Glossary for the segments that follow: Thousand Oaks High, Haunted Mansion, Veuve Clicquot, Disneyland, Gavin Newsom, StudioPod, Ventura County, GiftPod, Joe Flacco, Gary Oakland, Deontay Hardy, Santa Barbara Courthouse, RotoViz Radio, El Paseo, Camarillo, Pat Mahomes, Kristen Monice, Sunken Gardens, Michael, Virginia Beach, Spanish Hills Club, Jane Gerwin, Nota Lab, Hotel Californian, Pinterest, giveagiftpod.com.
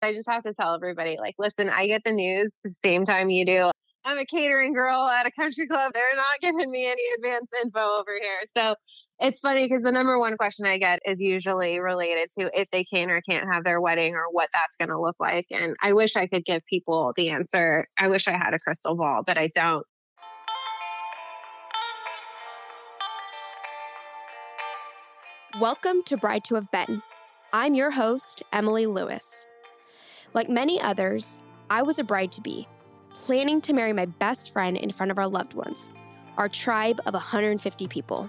I just have to tell everybody, like, listen, I get the news the same time you do. I'm a catering girl at a country club. They're not giving me any advance info over here. So it's funny because the number one question I get is usually related to if they can or can't have their wedding or what that's going to look like. And I wish I could give people the answer. I wish I had a crystal ball, but I don't. Welcome to Bride to Have Been. I'm your host, Emily Lewis. Like many others, I was a bride-to-be, planning to marry my best friend in front of our loved ones, our tribe of 150 people.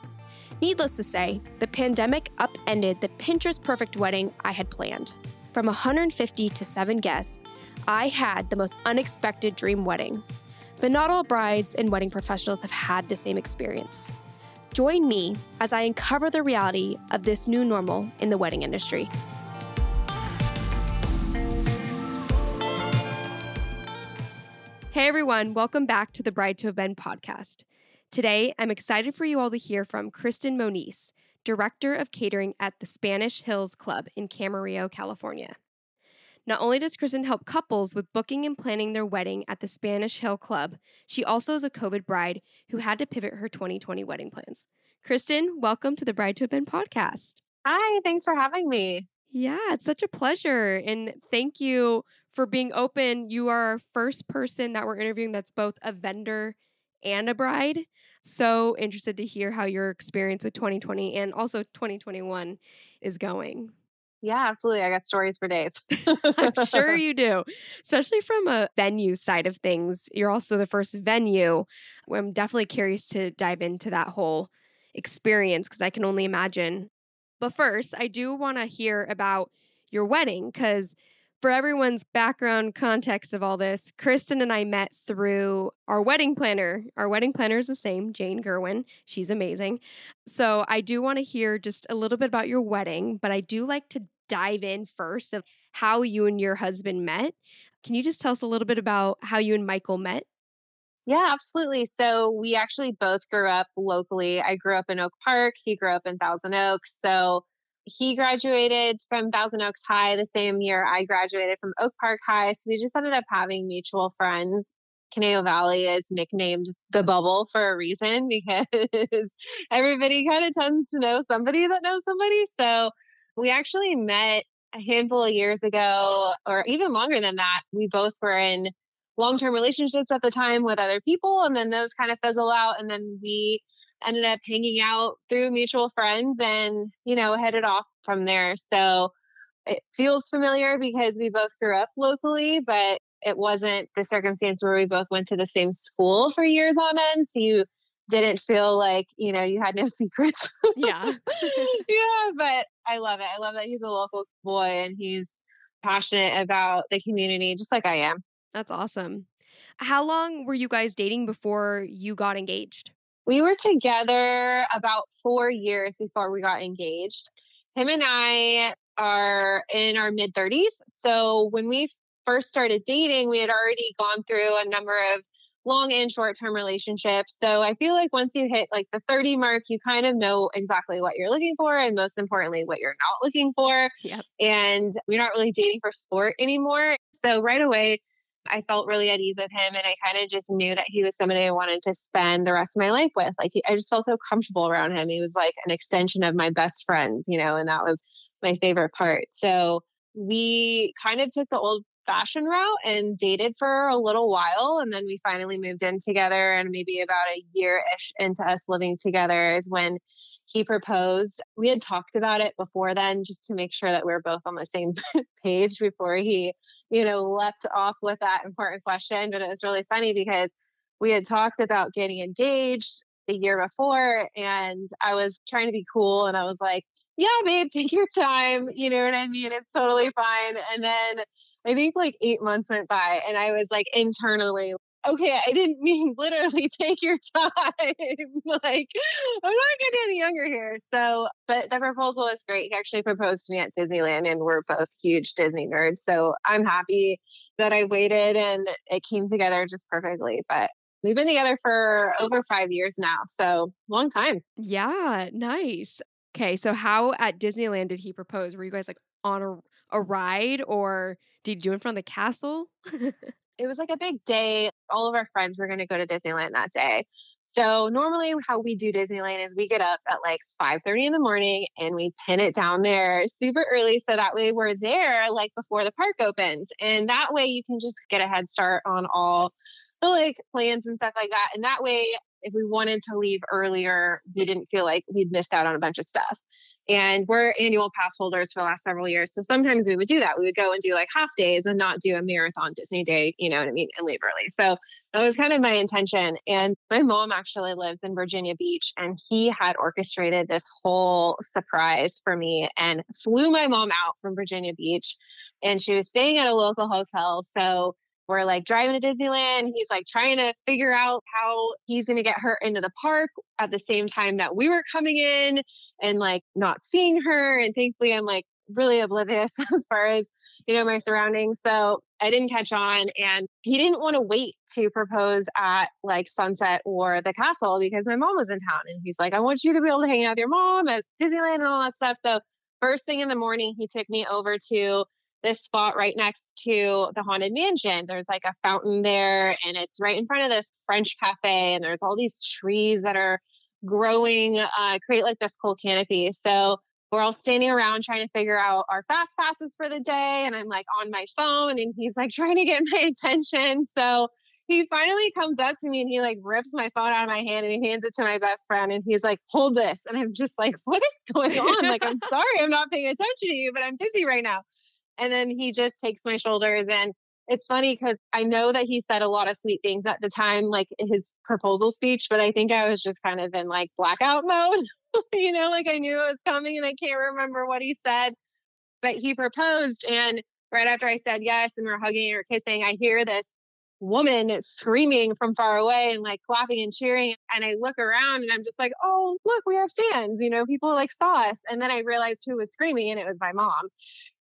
Needless to say, the pandemic upended the Pinterest-perfect wedding I had planned. From 150 to 7 guests, I had the most unexpected dream wedding. But not all brides and wedding professionals have had the same experience. Join me as I uncover the reality of this new normal in the wedding industry. Hey everyone, welcome back to the Bride to Have Been podcast. Today, I'm excited for you all to hear from Kristen Monice, Director of Catering at the Spanish Hills Club in Camarillo, California. Not only does Kristen help couples with booking and planning their wedding at the Spanish Hill Club, she also is a COVID bride who had to pivot her 2020 wedding plans. Kristen, welcome to the Bride to Have Been podcast. Hi, thanks for having me. Yeah, it's such a pleasure. And thank you for being open. You are our first person that we're interviewing that's both a vendor and a bride. So interested to hear how your experience with 2020 and also 2021 is going. Yeah, absolutely. I got stories for days. I'm sure you do, especially from a venue side of things. You're also the first venue. I'm definitely curious to dive into that whole experience because I can only imagine. But first, I do want to hear about your wedding because for everyone's background context of all this, Kristen and I met through our wedding planner. Our wedding planner is the same, Jane Gerwin. She's amazing. So I do want to hear just a little bit about your wedding, but I do like to dive in first of how you and your husband met. Can you just tell us a little bit about how you and Michael met? Yeah, absolutely. So we actually both grew up locally. I grew up in Oak Park. He grew up in Thousand Oaks. So he graduated from Thousand Oaks High the same year I graduated from Oak Park High. So we just ended up having mutual friends. Conejo Valley is nicknamed the bubble for a reason because everybody kind of tends to know somebody that knows somebody. So we actually met a handful of years ago, or even longer than that. We both were in long-term relationships at the time with other people, and then those kind of fizzle out. And then we ended up hanging out through mutual friends and, you know, headed off from there. So it feels familiar because we both grew up locally, but it wasn't the circumstance where we both went to the same school for years on end. So you didn't feel like, you know, you had no secrets. Yeah. Yeah. But I love it. I love that he's a local boy and he's passionate about the community, just like I am. That's awesome. How long were you guys dating before you got engaged? We were together about 4 years before we got engaged. Him and I are in our mid-30s. So when we first started dating, we had already gone through a number of long and short-term relationships. So I feel like once you hit like the 30 mark, you kind of know exactly what you're looking for and most importantly, what you're not looking for. Yep. And we're not really dating for sport anymore. So right away, I felt really at ease with him and I kind of just knew that he was somebody I wanted to spend the rest of my life with. Like I just felt so comfortable around him. He was like an extension of my best friends, you know, and that was my favorite part. So we kind of took the old fashioned route and dated for a little while. And then we finally moved in together, and maybe about a year-ish into us living together is when he proposed. We had talked about it before then just to make sure that we were both on the same page before he, you know, leapt off with that important question. But it was really funny because we had talked about getting engaged the year before and I was trying to be cool and I was like, yeah, babe, take your time. You know what I mean? It's totally fine. And then I think like 8 months went by and I was like internally, okay, I didn't mean literally take your time. Like, I'm not getting any younger here. So, but the proposal was great. He actually proposed to me at Disneyland and we're both huge Disney nerds. So I'm happy that I waited and it came together just perfectly. But we've been together for over 5 years now. So long time. Yeah. Nice. Okay. So how at Disneyland did he propose? Were you guys like on a a ride, or did you do it in front of the castle? It was like a big day. All of our friends were going to go to Disneyland that day. So normally how we do Disneyland is we get up at like 5:30 in the morning and we pin it down there super early. So that way we're there like before the park opens. And that way you can just get a head start on all the like plans and stuff like that. And that way, if we wanted to leave earlier, we didn't feel like we'd missed out on a bunch of stuff. And we're annual pass holders for the last several years. So sometimes we would do that. We would go and do like half days and not do a marathon Disney day, you know what I mean, and leave early. So that was kind of my intention. And my mom actually lives in Virginia Beach, and he had orchestrated this whole surprise for me and flew my mom out from Virginia Beach. And she was staying at a local hotel. So we're like driving to Disneyland. He's like trying to figure out how he's going to get her into the park at the same time that we were coming in and like not seeing her. And thankfully, I'm like really oblivious as far as, you know, my surroundings. So I didn't catch on. And he didn't want to wait to propose at like sunset or the castle because my mom was in town. And he's like, I want you to be able to hang out with your mom at Disneyland and all that stuff. So first thing in the morning, he took me over to this spot right next to the Haunted Mansion. There's like a fountain there, and it's right in front of this French cafe, and there's all these trees that are growing, create like this cool canopy. So we're all standing around trying to figure out our fast passes for the day. And I'm like on my phone, and he's like trying to get my attention. So he finally comes up to me and he like rips my phone out of my hand and he hands it to my best friend. And he's like, hold this. And I'm just like, what is going on? Like, I'm sorry, I'm not paying attention to you, but I'm busy right now. And then he just takes my shoulders. And it's funny because I know that he said a lot of sweet things at the time, like his proposal speech, but I think I was just kind of in like blackout mode, you know, like I knew it was coming and I can't remember what he said, but he proposed. And right after I said yes, and we're hugging or kissing, I hear this woman screaming from far away and like clapping and cheering. And I look around and I'm just like, oh, look, we have fans, you know, people like saw us. And then I realized who was screaming, and it was my mom.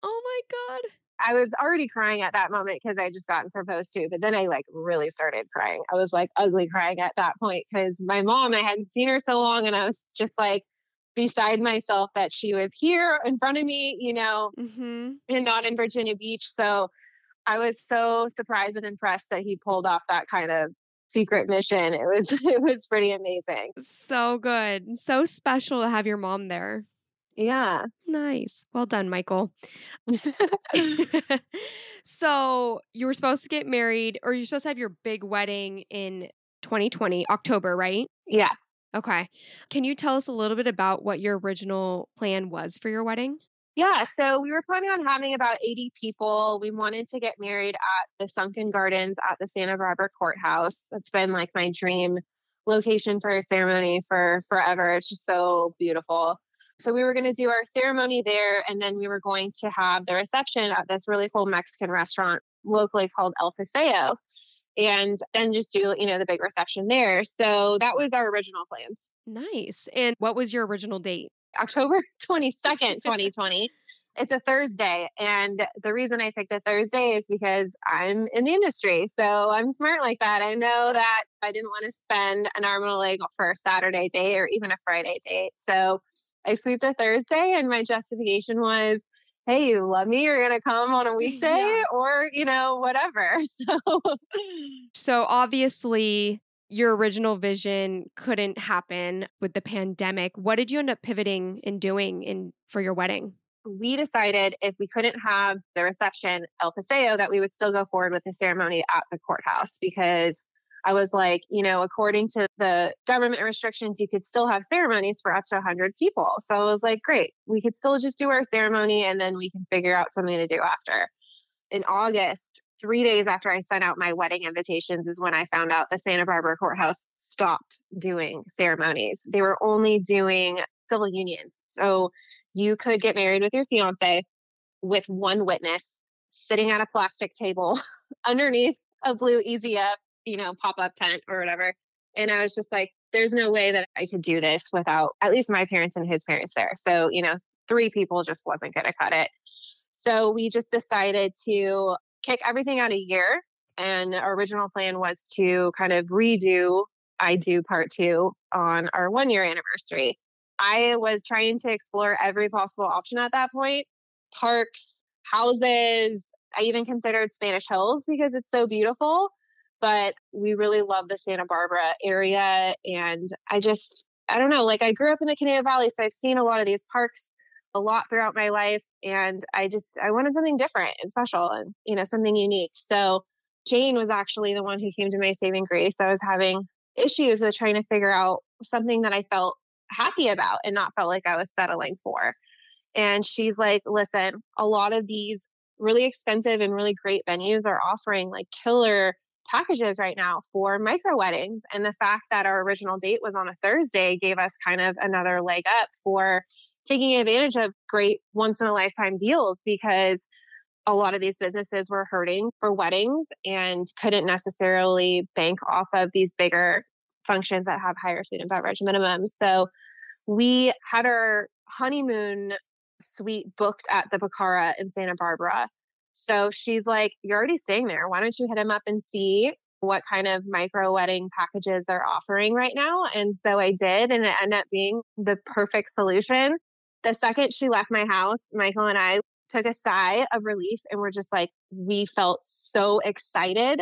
Oh my God. I was already crying at that moment because I just gotten proposed to, but then I like really started crying. I was like ugly crying at that point because my mom, I hadn't seen her so long, and I was just like beside myself that she was here in front of me, you know, and not in Virginia Beach. So I was so surprised and impressed that he pulled off that kind of secret mission. It was pretty amazing. So good. So special to have your mom there. Yeah. Nice. Well done, Michael. So you were supposed to get married, or you're supposed to have your big wedding in 2020, October, right? Yeah. Okay. Can you tell us a little bit about what your original plan was for your wedding? Yeah, so we were planning on having about 80 people. We wanted to get married at the Sunken Gardens at the Santa Barbara Courthouse. That's been like my dream location for a ceremony for forever. It's just so beautiful. So we were going to do our ceremony there, and then we were going to have the reception at this really cool Mexican restaurant locally called El Paseo, and then just do, you know, the big reception there. So that was our original plans. Nice. And what was your original date? October 22nd, 2020. It's a Thursday. And the reason I picked a Thursday is because I'm in the industry. So I'm smart like that. I know that I didn't want to spend an arm and a leg for a Saturday date or even a Friday date. So I swooped a Thursday, and my justification was, hey, you love me, you're going to come on a weekday or, you know, whatever. So obviously your original vision couldn't happen with the pandemic. What did you end up pivoting and doing for your wedding? We decided if we couldn't have the reception El Paseo, that we would still go forward with the ceremony at the courthouse, because I was like, you know, according to the government restrictions, you could still have ceremonies for up to 100 people. So I was like, great, we could still just do our ceremony, and then we can figure out something to do after. In August, 3 days after I sent out my wedding invitations, is when I found out the Santa Barbara Courthouse stopped doing ceremonies. They were only doing civil unions. So you could get married with your fiance with one witness sitting at a plastic table underneath a blue Easy Up, you know, pop-up tent or whatever. And I was just like, there's no way that I could do this without at least my parents and his parents there. So, you know, 3 people just wasn't going to cut it. So we just decided to kick everything out a year. And our original plan was to kind of redo I Do Part 2 on our 1-year anniversary. I was trying to explore every possible option at that point: parks, houses. I even considered Spanish Hills because it's so beautiful, but we really love the Santa Barbara area. And I don't know, like I grew up in the Conejo Valley, so I've seen a lot of these parks a lot throughout my life. And I wanted something different and special and, something unique. So Jane was actually the one who came to my saving grace. I was having issues with trying to figure out something that I felt happy about and not felt like I was settling for. And she's like, listen, a lot of these really expensive and really great venues are offering like killer packages right now for micro weddings. And the fact that our original date was on a Thursday gave us kind of another leg up for taking advantage of great once in a lifetime deals, because a lot of these businesses were hurting for weddings and couldn't necessarily bank off of these bigger functions that have higher food and beverage minimums. So we had our honeymoon suite booked at the Bacara in Santa Barbara. So she's like, you're already staying there. Why don't you hit him up and see what kind of micro wedding packages they're offering right now? And so I did, and it ended up being the perfect solution. The second she left my house, Michael and I took a sigh of relief and we're just like, we felt so excited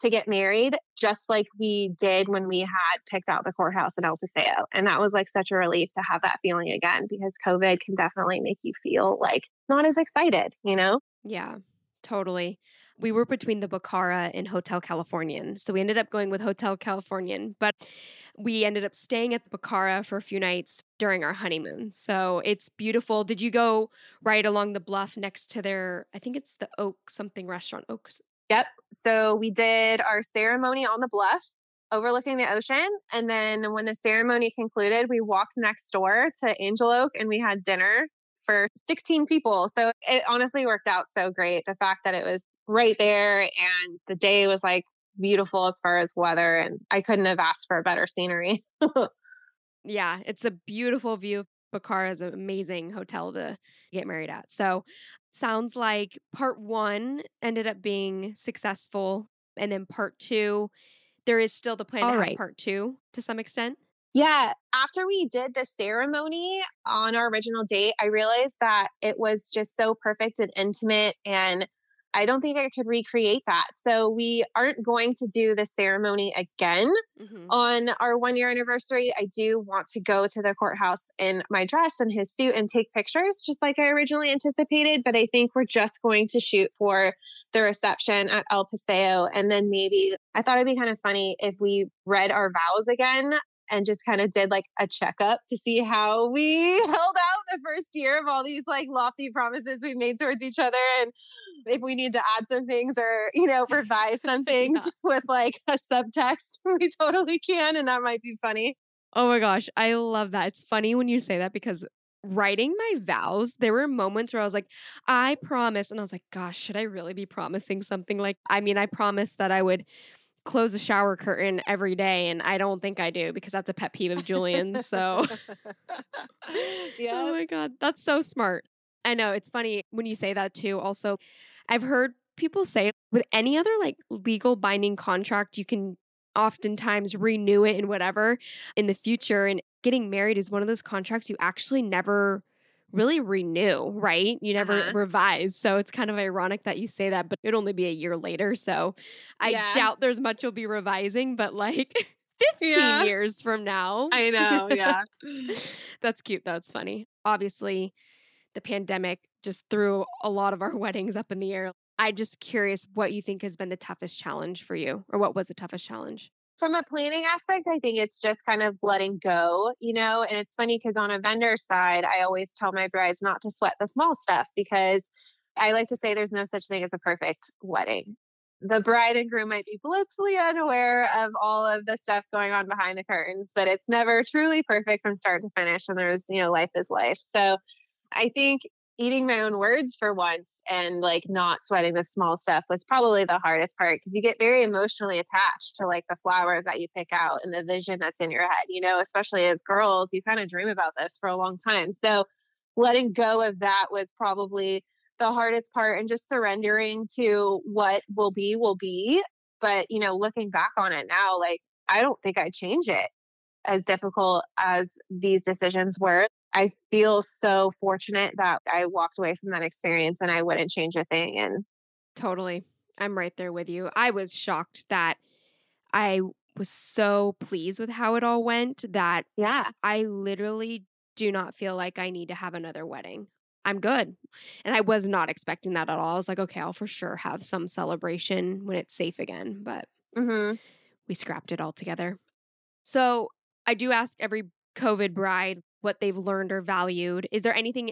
to get married, just like we did when we had picked out the courthouse in El Paseo. And that was like such a relief to have that feeling again, because COVID can definitely make you feel like not as excited, Yeah, totally. We were between the Bacara and Hotel Californian. So we ended up going with Hotel Californian, but we ended up staying at the Bacara for a few nights during our honeymoon. So it's beautiful. Did you go right along the bluff next to their, I think it's the Oak something restaurant, Oaks? Yep. So we did our ceremony on the bluff overlooking the ocean. And then when the ceremony concluded, we walked next door to Angel Oak and we had dinner for 16 people. So it honestly worked out so great. The fact that it was right there and the day was like beautiful as far as weather, and I couldn't have asked for a better scenery. Yeah, it's a beautiful view. Bacara is an amazing hotel to get married at. So sounds like part one ended up being successful. And then part two, there is still the plan to have part two to some extent. Yeah. After we did the ceremony on our original date, I realized that it was just so perfect and intimate, and I don't think I could recreate that. So we aren't going to do the ceremony again on our 1-year anniversary. I do want to go to the courthouse in my dress and his suit and take pictures just like I originally anticipated. But I think we're just going to shoot for the reception at El Paseo. And then maybe I thought it'd be kind of funny if we read our vows again and just kind of did like a checkup to see how we held out the first year of all these like lofty promises we made towards each other. And if we need to add some things or, revise some things with like a subtext, we totally can. And that might be funny. Oh my gosh. I love that. It's funny when you say that, because writing my vows, there were moments where I was like, I promise. And I was like, gosh, should I really be promising something? I promised that I would close the shower curtain every day. And I don't think I do, because that's a pet peeve of Julian's. So, Oh my God, that's so smart. I know, it's funny when you say that too. Also, I've heard people say with any other like legal binding contract, you can oftentimes renew it and whatever in the future. And getting married is one of those contracts you actually never really renew, right? You never revise. So it's kind of ironic that you say that, but it'd only be a year later. So I doubt there's much you'll be revising, but like 15 years from now. I know. Yeah. That's cute. That's funny. Obviously, the pandemic just threw a lot of our weddings up in the air. I'm just curious what you think has been the toughest challenge for you, or what was the toughest challenge? From a planning aspect, I think it's just kind of letting go, and it's funny because on a vendor side, I always tell my brides not to sweat the small stuff, because I like to say there's no such thing as a perfect wedding. The bride and groom might be blissfully unaware of all of the stuff going on behind the curtains, but it's never truly perfect from start to finish. And there's, life is life. So I think eating my own words for once and like not sweating the small stuff was probably the hardest part, because you get very emotionally attached to like the flowers that you pick out and the vision that's in your head, especially as girls, you kind of dream about this for a long time. So letting go of that was probably the hardest part, and just surrendering to what will be. But, looking back on it now, like, I don't think I'd change it. As difficult as these decisions were, I feel so fortunate that I walked away from that experience and I wouldn't change a thing. And totally. I'm right there with you. I was shocked that I was so pleased with how it all went that I literally do not feel like I need to have another wedding. I'm good. And I was not expecting that at all. I was like, okay, I'll for sure have some celebration when it's safe again. But we scrapped it all together. So I do ask every COVID bride what they've learned or valued. Is there anything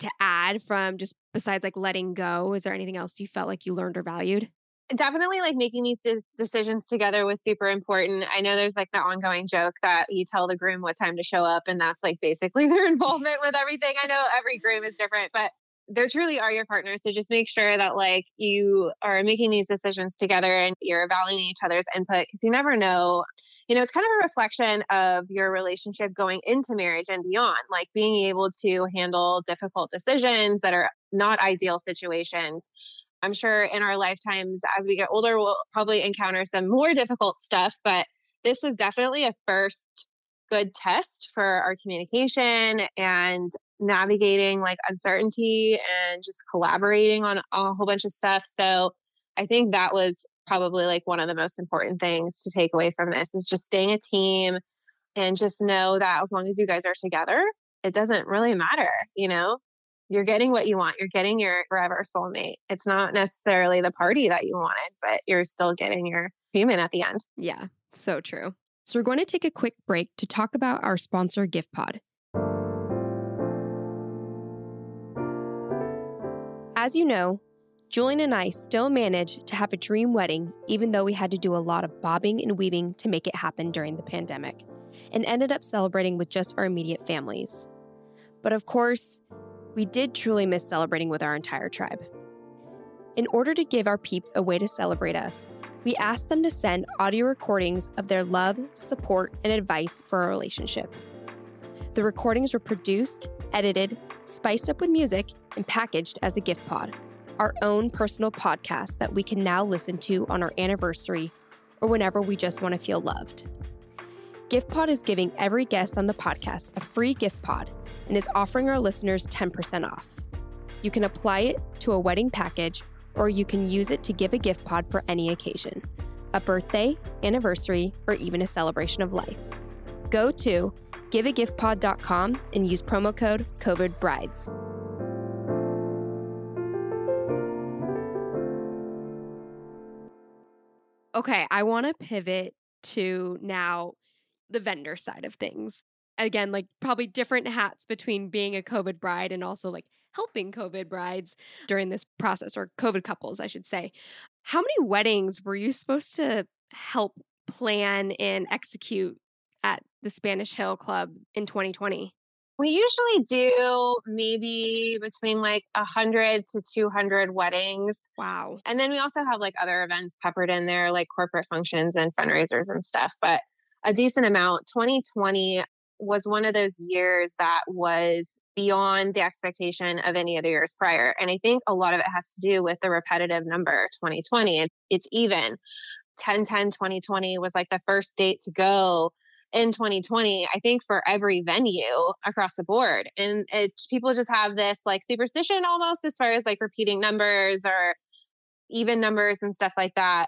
to add from just besides like letting go? Is there anything else you felt like you learned or valued? Definitely like making these decisions together was super important. I know there's like the ongoing joke that you tell the groom what time to show up and that's like basically their involvement with everything. I know every groom is different, but they truly are your partners. So just make sure that like you are making these decisions together and you're valuing each other's input because you never know. You know, it's kind of a reflection of your relationship going into marriage and beyond, like being able to handle difficult decisions that are not ideal situations. I'm sure in our lifetimes, as we get older, we'll probably encounter some more difficult stuff, but this was definitely a first good test for our communication and navigating like uncertainty and just collaborating on a whole bunch of stuff. So I think that was probably like one of the most important things to take away from this is just staying a team and just know that as long as you guys are together, it doesn't really matter. You know, you're getting what you want. You're getting your forever soulmate. It's not necessarily the party that you wanted, but you're still getting your human at the end. Yeah, so true. So we're going to take a quick break to talk about our sponsor, GiftPod. As you know, Julian and I still managed to have a dream wedding, even though we had to do a lot of bobbing and weaving to make it happen during the pandemic, and ended up celebrating with just our immediate families. But of course, we did truly miss celebrating with our entire tribe. In order to give our peeps a way to celebrate us, we asked them to send audio recordings of their love, support, and advice for our relationship. The recordings were produced, edited, spiced up with music, and packaged as a gift pod. Our own personal podcast that we can now listen to on our anniversary or whenever we just want to feel loved. GiftPod is giving every guest on the podcast a free gift pod and is offering our listeners 10% off. You can apply it to a wedding package or you can use it to give a gift pod for any occasion, a birthday, anniversary, or even a celebration of life. Go to giveagiftpod.com and use promo code COVIDBrides. Okay, I want to pivot to now the vendor side of things. Again, like probably different hats between being a COVID bride and also like helping COVID brides during this process, or COVID couples, I should say. How many weddings were you supposed to help plan and execute at the Spanish Hill Club in 2020? We usually do maybe between like 100 to 200 weddings. Wow. And then we also have like other events peppered in there, like corporate functions and fundraisers and stuff, but a decent amount. 2020 was one of those years that was beyond the expectation of any other years prior. And I think a lot of it has to do with the repetitive number 2020. It's even. 10-10-2020 was like the first date to go in 2020, I think, for every venue across the board. And people just have this like superstition almost as far as like repeating numbers or even numbers and stuff like that.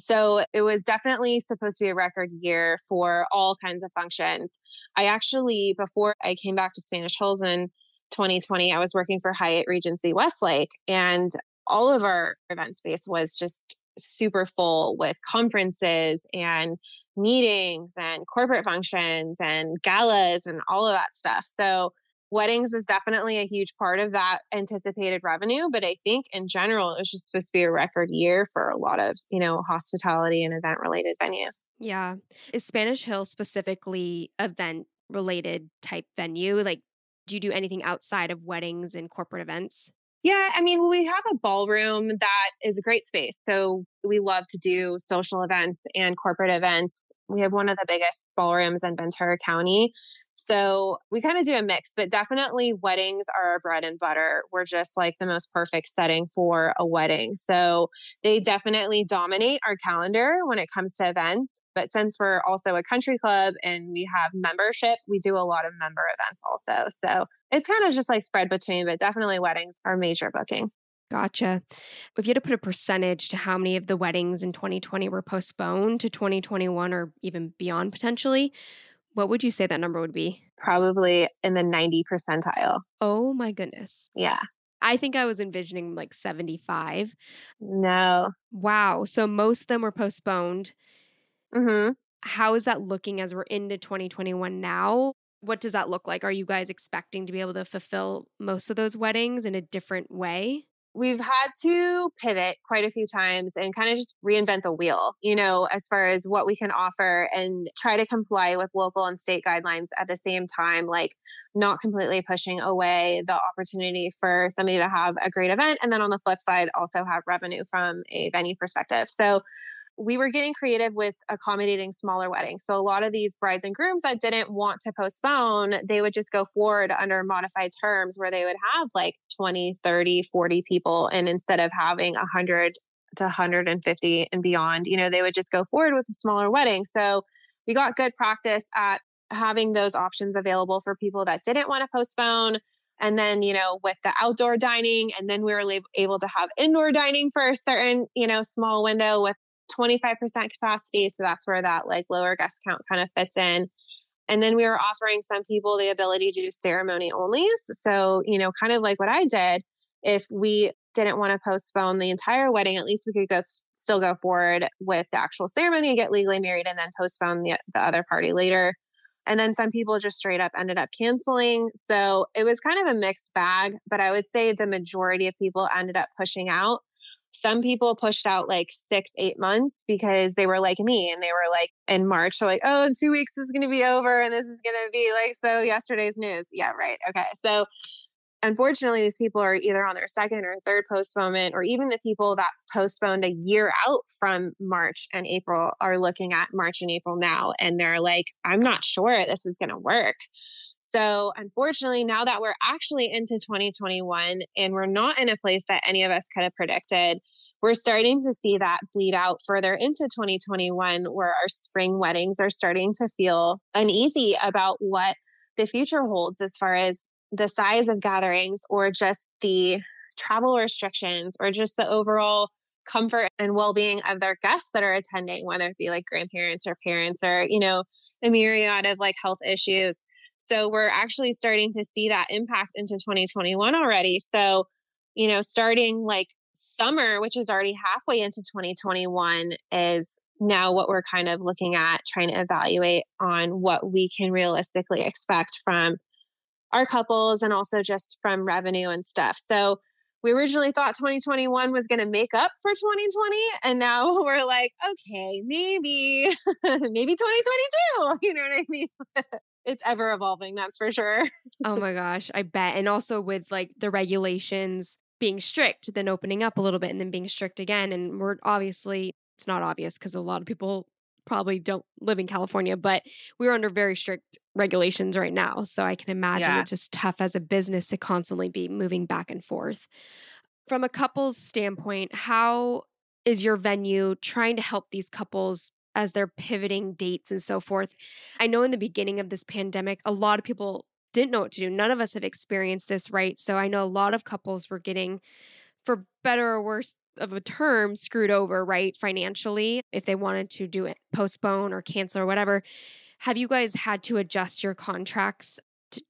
So it was definitely supposed to be a record year for all kinds of functions. I actually, before I came back to Spanish Hills in 2020, I was working for Hyatt Regency Westlake, and all of our event space was just super full with conferences and meetings and corporate functions and galas and all of that stuff. So weddings was definitely a huge part of that anticipated revenue. But I think in general, it was just supposed to be a record year for a lot of, you know, hospitality and event related venues. Yeah. Is Spanish Hill specifically event related type venue? Like, do you do anything outside of weddings and corporate events? Yeah, I mean, we have a ballroom that is a great space. So we love to do social events and corporate events. We have one of the biggest ballrooms in Ventura County. So we kind of do a mix, but definitely weddings are our bread and butter. We're just like the most perfect setting for a wedding. So they definitely dominate our calendar when it comes to events. But since we're also a country club and we have membership, we do a lot of member events also. So it's kind of just like spread between, but definitely weddings are major booking. Gotcha. If you had to put a percentage to how many of the weddings in 2020 were postponed to 2021 or even beyond potentially, what would you say that number would be? Probably in the 90 percentile. Oh my goodness. Yeah. I think I was envisioning like 75. No. Wow. So most of them were postponed. Mm-hmm. How is that looking as we're into 2021 now? What does that look like? Are you guys expecting to be able to fulfill most of those weddings in a different way? We've had to pivot quite a few times and kind of just reinvent the wheel, you know, as far as what we can offer and try to comply with local and state guidelines at the same time, like not completely pushing away the opportunity for somebody to have a great event. And then on the flip side, also have revenue from a venue perspective. So we were getting creative with accommodating smaller weddings. So a lot of these brides and grooms that didn't want to postpone, they would just go forward under modified terms where they would have like 20, 30, 40 people. And instead of having 100 to 150 and beyond, you know, they would just go forward with a smaller wedding. So we got good practice at having those options available for people that didn't want to postpone. And then, you know, with the outdoor dining, and then we were able to have indoor dining for a certain, you know, small window with 25% capacity. So that's where that like lower guest count kind of fits in. And then we were offering some people the ability to do ceremony only. So, you know, kind of like what I did, if we didn't want to postpone the entire wedding, at least we could still go forward with the actual ceremony and get legally married and then postpone the other party later. And then some people just straight up ended up canceling. So it was kind of a mixed bag, but I would say the majority of people ended up pushing out. Some people pushed out like 6-8 months because they were like me and they were like in March, they're like, oh, in 2 weeks, this is going to be over and this is going to be like, so yesterday's news. Yeah, right. Okay. So unfortunately, these people are either on their second or third postponement, or even the people that postponed a year out from March and April are looking at March and April now. And they're like, I'm not sure this is going to work. So unfortunately, now that we're actually into 2021 and we're not in a place that any of us could have predicted, we're starting to see that bleed out further into 2021, where our spring weddings are starting to feel uneasy about what the future holds as far as the size of gatherings or just the travel restrictions or just the overall comfort and well-being of their guests that are attending, whether it be like grandparents or parents or, you know, a myriad of like health issues. So we're actually starting to see that impact into 2021 already. So, you know, starting like summer, which is already halfway into 2021, is now what we're kind of looking at, trying to evaluate on what we can realistically expect from our couples and also just from revenue and stuff. So we originally thought 2021 was going to make up for 2020. And now we're like, okay, maybe, maybe 2022. You know what I mean? It's ever evolving, that's for sure. Oh my gosh, I bet. And also with like the regulations being strict, then opening up a little bit and then being strict again. And we're obviously, it's not obvious because a lot of people probably don't live in California, but we're under very strict regulations right now. So I can imagine It's just tough as a business to constantly be moving back and forth. From a couple's standpoint, how is your venue trying to help these couples as they're pivoting dates and so forth? I know in the beginning of this pandemic, a lot of people didn't know what to do. None of us have experienced this, right? So I know a lot of couples were getting, for better or worse of a term, screwed over, right? Financially, if they wanted to do it, postpone or cancel or whatever. Have you guys had to adjust your contracts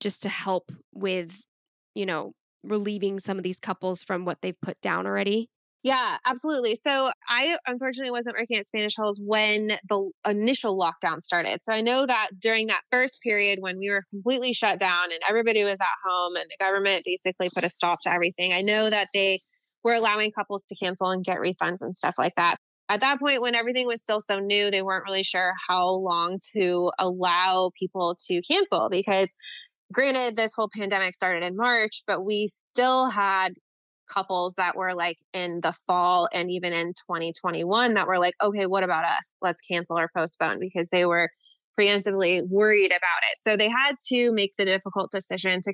just to help with, you know, relieving some of these couples from what they've put down already? Yeah, absolutely. So I unfortunately wasn't working at Spanish Hills when the initial lockdown started. So I know that during that first period when we were completely shut down and everybody was at home and the government basically put a stop to everything, I know that they were allowing couples to cancel and get refunds and stuff like that. At that point, when everything was still so new, they weren't really sure how long to allow people to cancel because granted, this whole pandemic started in March, but we still had couples that were like in the fall and even in 2021 that were like, okay, what about us? Let's cancel or postpone, because they were preemptively worried about it. So they had to make the difficult decision to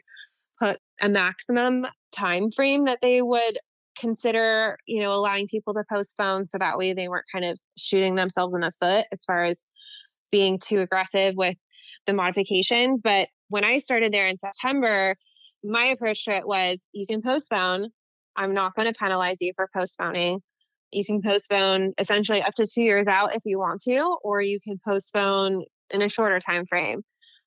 put a maximum time frame that they would consider, you know, allowing people to postpone. So that way they weren't kind of shooting themselves in the foot as far as being too aggressive with the modifications. But when I started there in September, my approach to it was, you can postpone. I'm not going to penalize you for postponing. You can postpone essentially up to 2 years out if you want to, or you can postpone in a shorter time frame.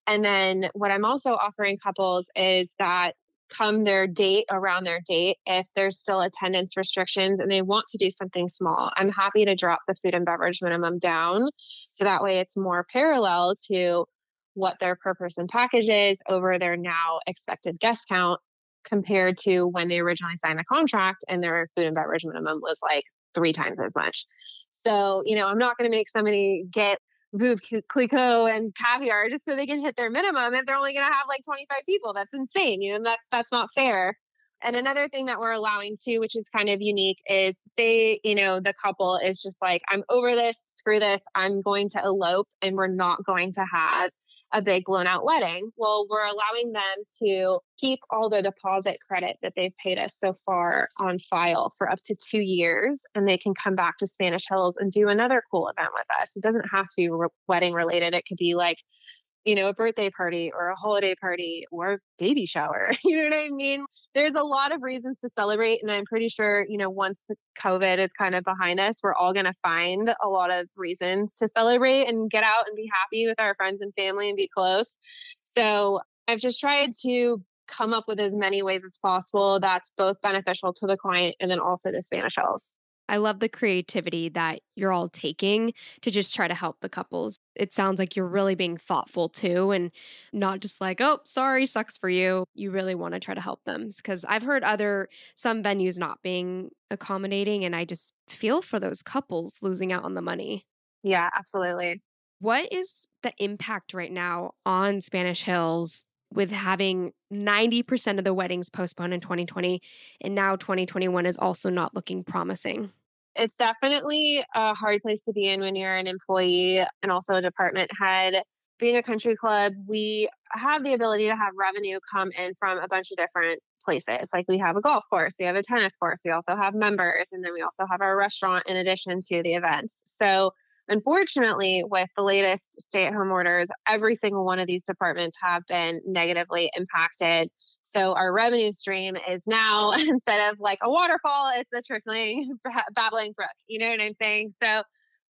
And then what I'm also offering couples is that come their date, around their date, if there's still attendance restrictions and they want to do something small, I'm happy to drop the food and beverage minimum down. So that way it's more parallel to what their per person package is over their now expected guest count compared to when they originally signed the contract and their food and beverage minimum was like 3 times as much. So, you know, I'm not going to make somebody get Veuve Clicquot and caviar just so they can hit their minimum if they're only going to have like 25 people. That's insane. You know, that's not fair. And another thing that we're allowing too, which is kind of unique, is say, you know, the couple is just like, I'm over this, screw this, I'm going to elope and we're not going to have a big blown out wedding. Well, we're allowing them to keep all the deposit credit that they've paid us so far on file for up to 2 years. And they can come back to Spanish Hills and do another cool event with us. It doesn't have to be wedding related. It could be like, you know, a birthday party or a holiday party or a baby shower. You know what I mean? There's a lot of reasons to celebrate. And I'm pretty sure, you know, once the COVID is kind of behind us, we're all going to find a lot of reasons to celebrate and get out and be happy with our friends and family and be close. So I've just tried to come up with as many ways as possible that's both beneficial to the client and then also to Spanish Hills. I love the creativity that you're all taking to just try to help the couples. It sounds like you're really being thoughtful too, and not just like, oh, sorry, sucks for you. You really want to try to help them, because I've heard some venues not being accommodating, and I just feel for those couples losing out on the money. Yeah, absolutely. What is the impact right now on Spanish Hills with having 90% of the weddings postponed in 2020, and now 2021 is also not looking promising? It's definitely a hard place to be in when you're an employee and also a department head. Being a country club, we have the ability to have revenue come in from a bunch of different places. Like, we have a golf course, we have a tennis course, we also have members, and then we also have our restaurant in addition to the events. So unfortunately, with the latest stay-at-home orders, every single one of these departments have been negatively impacted. So our revenue stream is now, instead of like a waterfall, it's a trickling, babbling brook. You know what I'm saying? So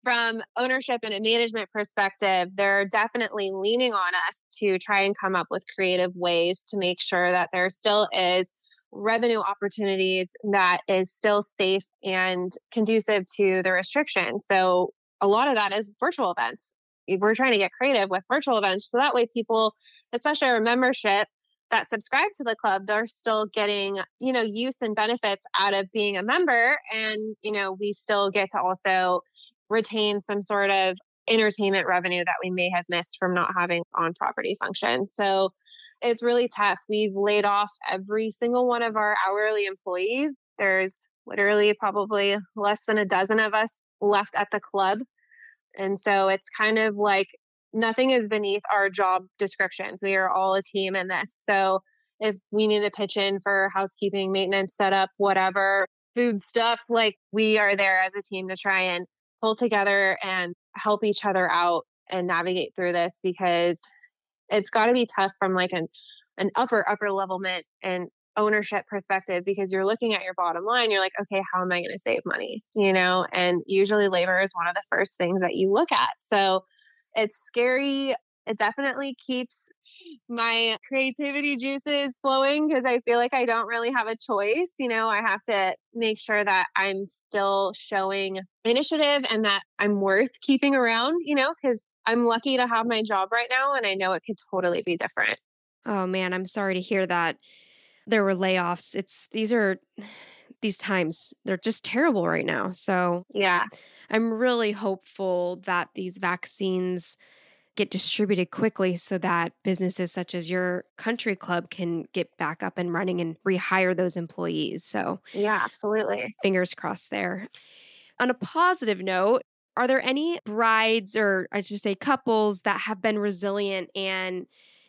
from ownership and a management perspective, they're definitely leaning on us to try and come up with creative ways to make sure that there still is revenue opportunities that is still safe and conducive to the restrictions. So a lot of that is virtual events. We're trying to get creative with virtual events. So that way people, especially our membership that subscribe to the club, they're still getting, you know, use and benefits out of being a member. And, you know, we still get to also retain some sort of entertainment revenue that we may have missed from not having on-property functions. So it's really tough. We've laid off every single one of our hourly employees. There's literally probably less than a dozen of us left at the club. And so it's kind of like nothing is beneath our job descriptions. We are all a team in this. So if we need to pitch in for housekeeping, maintenance, setup, whatever, food stuff, like, we are there as a team to try and pull together and help each other out and navigate through this, because it's got to be tough from like an upper levelment and ownership perspective, because you're looking at your bottom line, you're like, okay, how am I going to save money? You know, and usually labor is one of the first things that you look at. So it's scary. It definitely keeps my creativity juices flowing, because I feel like I don't really have a choice. You know, I have to make sure that I'm still showing initiative and that I'm worth keeping around, you know, because I'm lucky to have my job right now and I know it could totally be different. Oh man, I'm sorry to hear that. There were layoffs. These times, they're just terrible right now. So yeah, I'm really hopeful that these vaccines get distributed quickly so that businesses such as your country club can get back up and running and rehire those employees. So yeah, absolutely. Fingers crossed there. On a positive note, are there any brides or I should say couples that have been resilient and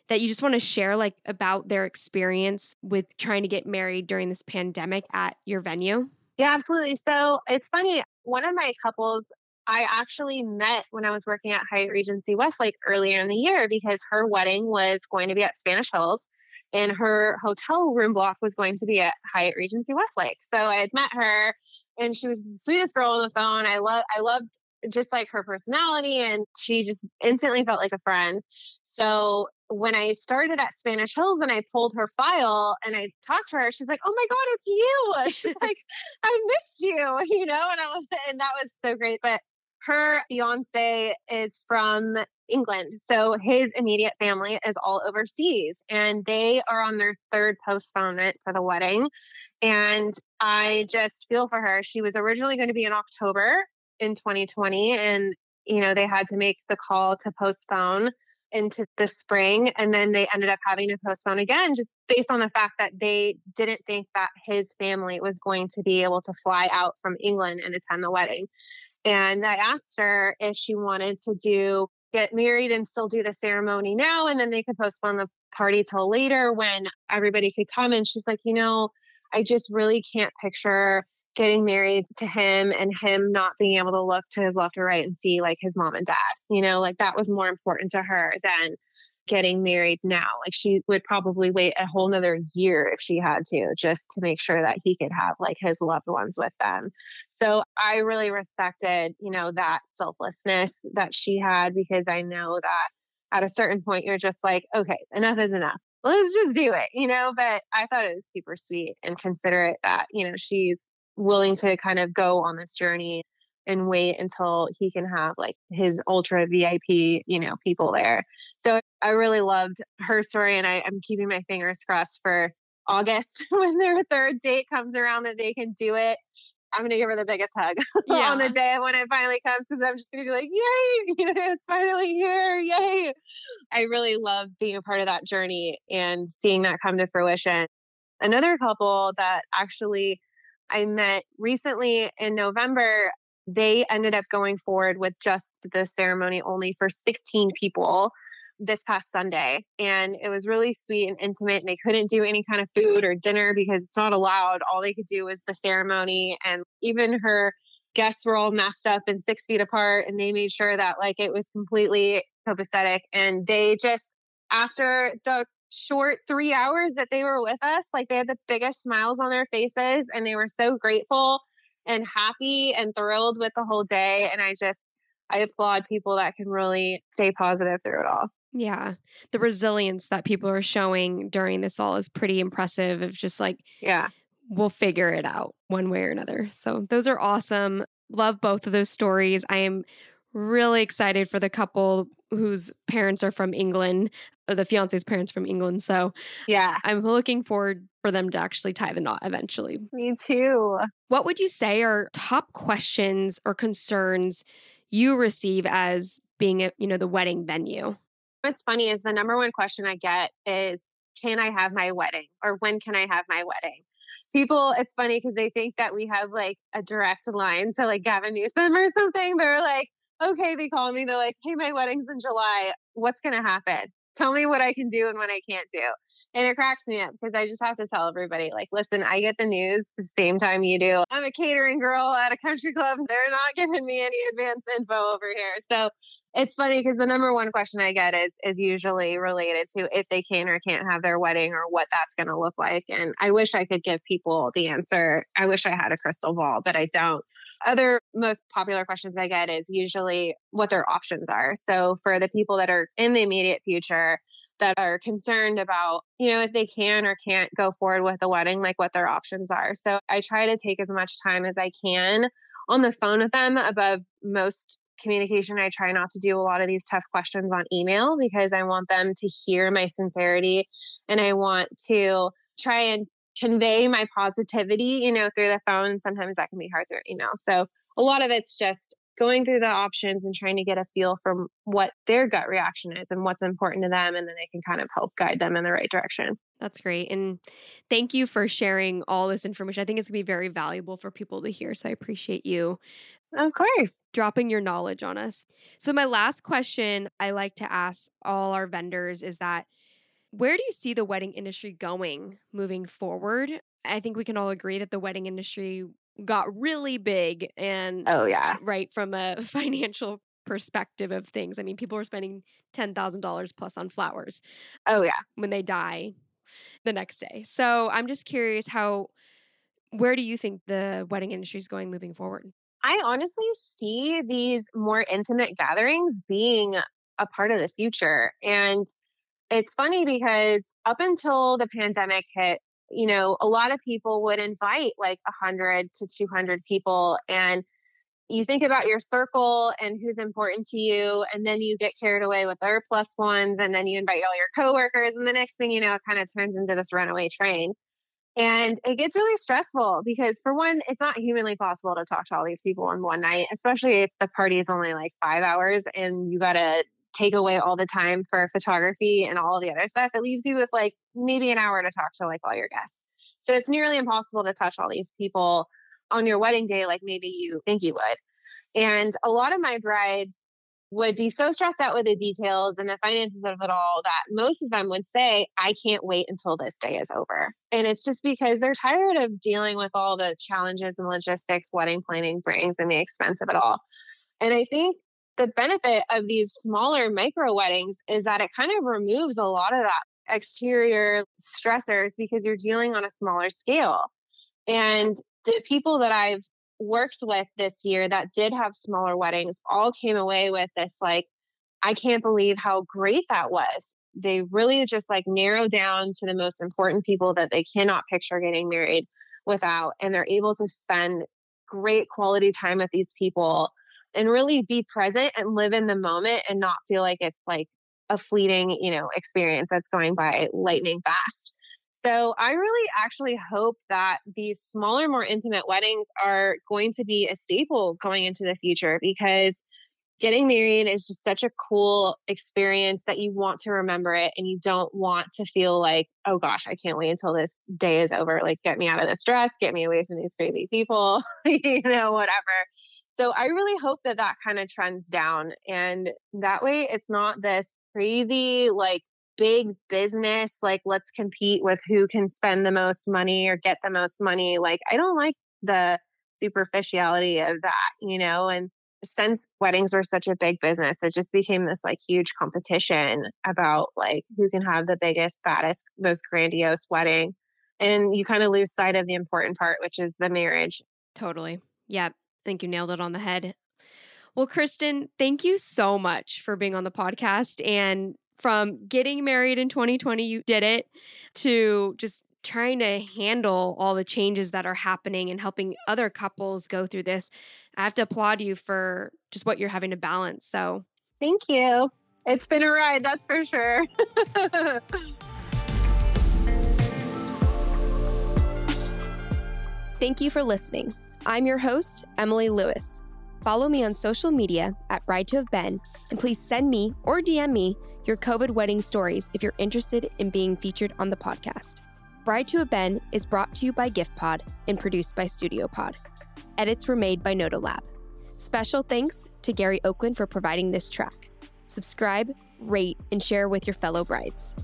that you just want to share like about their experience with trying to get married during this pandemic at your venue? Yeah, absolutely. So it's funny. One of my couples I actually met when I was working at Hyatt Regency Westlake earlier in the year because her wedding was going to be at Spanish Hills and her hotel room block was going to be at Hyatt Regency Westlake. So I had met her and she was the sweetest girl on the phone. I loved just like her personality and she just instantly felt like a friend. So when I started at Spanish Hills and I pulled her file and I talked to her, she's like, "Oh my God, it's you." She's like, "I missed you," you know, and that was so great. But her fiance is from England. So his immediate family is all overseas and they are on their third postponement for the wedding. And I just feel for her. She was originally going to be in October in 2020. And, you know, they had to make the call to postpone into the spring. And then they ended up having to postpone again, just based on the fact that they didn't think that his family was going to be able to fly out from England and attend the wedding. And I asked her if she wanted to get married and still do the ceremony now. And then they could postpone the party till later when everybody could come. And she's like, you know, I just really can't picture getting married to him and him not being able to look to his left or right and see like his mom and dad, you know, like that was more important to her than getting married now. Like she would probably wait a whole nother year if she had to, just to make sure that he could have like his loved ones with them. So I really respected, you know, that selflessness that she had, because I know that at a certain point, you're just like, okay, enough is enough. Let's just do it, you know, but I thought it was super sweet and considerate that, you know, she's willing to kind of go on this journey and wait until he can have like his ultra VIP, you know, people there. So I really loved her story and I'm keeping my fingers crossed for August when their third date comes around that they can do it. I'm going to give her the biggest hug on the day when it finally comes, because I'm just going to be like, yay, you know, it's finally here. Yay. I really love being a part of that journey and seeing that come to fruition. Another couple that actually I met recently in November, they ended up going forward with just the ceremony only for 16 people this past Sunday. And it was really sweet and intimate. And they couldn't do any kind of food or dinner because it's not allowed. All they could do was the ceremony. And even her guests were all masked up and 6 feet apart. And they made sure that like it was completely copacetic. And they just, after the short 3 hours that they were with us, like they had the biggest smiles on their faces and they were so grateful and happy and thrilled with the whole day. And I applaud people that can really stay positive through it all. Yeah. The resilience that people are showing during this all is pretty impressive of just like, yeah, we'll figure it out one way or another. So those are awesome. Love both of those stories. I am really excited for the couple whose parents are from England, or the fiance's parents from England. So yeah, I'm looking forward for them to actually tie the knot eventually. Me too. What would you say are top questions or concerns you receive as being at, you know, the wedding venue? What's funny is the number one question I get is, can I have my wedding? Or when can I have my wedding? People, it's funny because they think that we have like a direct line to like Gavin Newsom or something. They're like, okay, they call me. They're like, hey, my wedding's in July. What's going to happen? Tell me what I can do and what I can't do. And it cracks me up because I just have to tell everybody, like, listen, I get the news the same time you do. I'm a catering girl at a country club. They're not giving me any advance info over here. So it's funny because the number one question I get is usually related to if they can or can't have their wedding or what that's going to look like. And I wish I could give people the answer. I wish I had a crystal ball, but I don't. Other most popular questions I get is usually what their options are. So for the people that are in the immediate future that are concerned about, you know, if they can or can't go forward with the wedding, like what their options are. So I try to take as much time as I can on the phone with them above most communication. I try not to do a lot of these tough questions on email because I want them to hear my sincerity and I want to try and convey my positivity, you know, through the phone. And sometimes that can be hard through email. So a lot of it's just going through the options and trying to get a feel for what their gut reaction is and what's important to them. And then I can kind of help guide them in the right direction. That's great. And thank you for sharing all this information. I think it's going to be very valuable for people to hear. So I appreciate you. Of course. Dropping your knowledge on us. So my last question I like to ask all our vendors is that, where do you see the wedding industry going moving forward? I think we can all agree that the wedding industry got really big and right from a financial perspective of things. I mean, people are spending $10,000 plus on flowers. Oh yeah. When they die the next day. So I'm just curious where do you think the wedding industry is going moving forward? I honestly see these more intimate gatherings being a part of the future. And it's funny because up until the pandemic hit, you know, a lot of people would invite like 100 to 200 people. And you think about your circle and who's important to you. And then you get carried away with their plus ones. And then you invite all your coworkers. And the next thing you know, it kind of turns into this runaway train. And it gets really stressful because, for one, it's not humanly possible to talk to all these people in one night, especially if the party is only like 5 hours and you got to take away all the time for photography and all the other stuff. It leaves you with like maybe an hour to talk to like all your guests. So it's nearly impossible to touch all these people on your wedding day like maybe you think you would. And a lot of my brides would be so stressed out with the details and the finances of it all that most of them would say, I can't wait until this day is over. And it's just because they're tired of dealing with all the challenges and logistics wedding planning brings and the expense of it all. And I think the benefit of these smaller micro weddings is that it kind of removes a lot of that exterior stressors because you're dealing on a smaller scale. And the people that I've worked with this year that did have smaller weddings all came away with this, like, I can't believe how great that was. They really just like narrow down to the most important people that they cannot picture getting married without. And they're able to spend great quality time with these people and really be present and live in the moment and not feel like it's like a fleeting, you know, experience that's going by lightning fast. So I really actually hope that these smaller, more intimate weddings are going to be a staple going into the future because getting married is just such a cool experience that you want to remember it and you don't want to feel like, oh gosh, I can't wait until this day is over. Like, get me out of this dress, get me away from these crazy people, you know, whatever. So I really hope that that kind of trends down. And that way it's not this crazy, like big business, like let's compete with who can spend the most money or get the most money. Like, I don't like the superficiality of that, you know, and since weddings were such a big business, it just became this like huge competition about like who can have the biggest, fattest, most grandiose wedding. And you kind of lose sight of the important part, which is the marriage. Totally. Yeah. I think you nailed it on the head. Well, Kristen, thank you so much for being on the podcast. And from getting married in 2020, you did it, to just trying to handle all the changes that are happening and helping other couples go through this. I have to applaud you for just what you're having to balance. So thank you. It's been a ride, that's for sure. Thank you for listening. I'm your host, Emily Lewis. Follow me on social media at Bride to Have Been, and please send me or DM me your COVID wedding stories if you're interested in being featured on the podcast. Bride to a Ben is brought to you by GiftPod and produced by StudioPod. Edits were made by Nota Lab. Special thanks to Gary Oakland for providing this track. Subscribe, rate, and share with your fellow brides.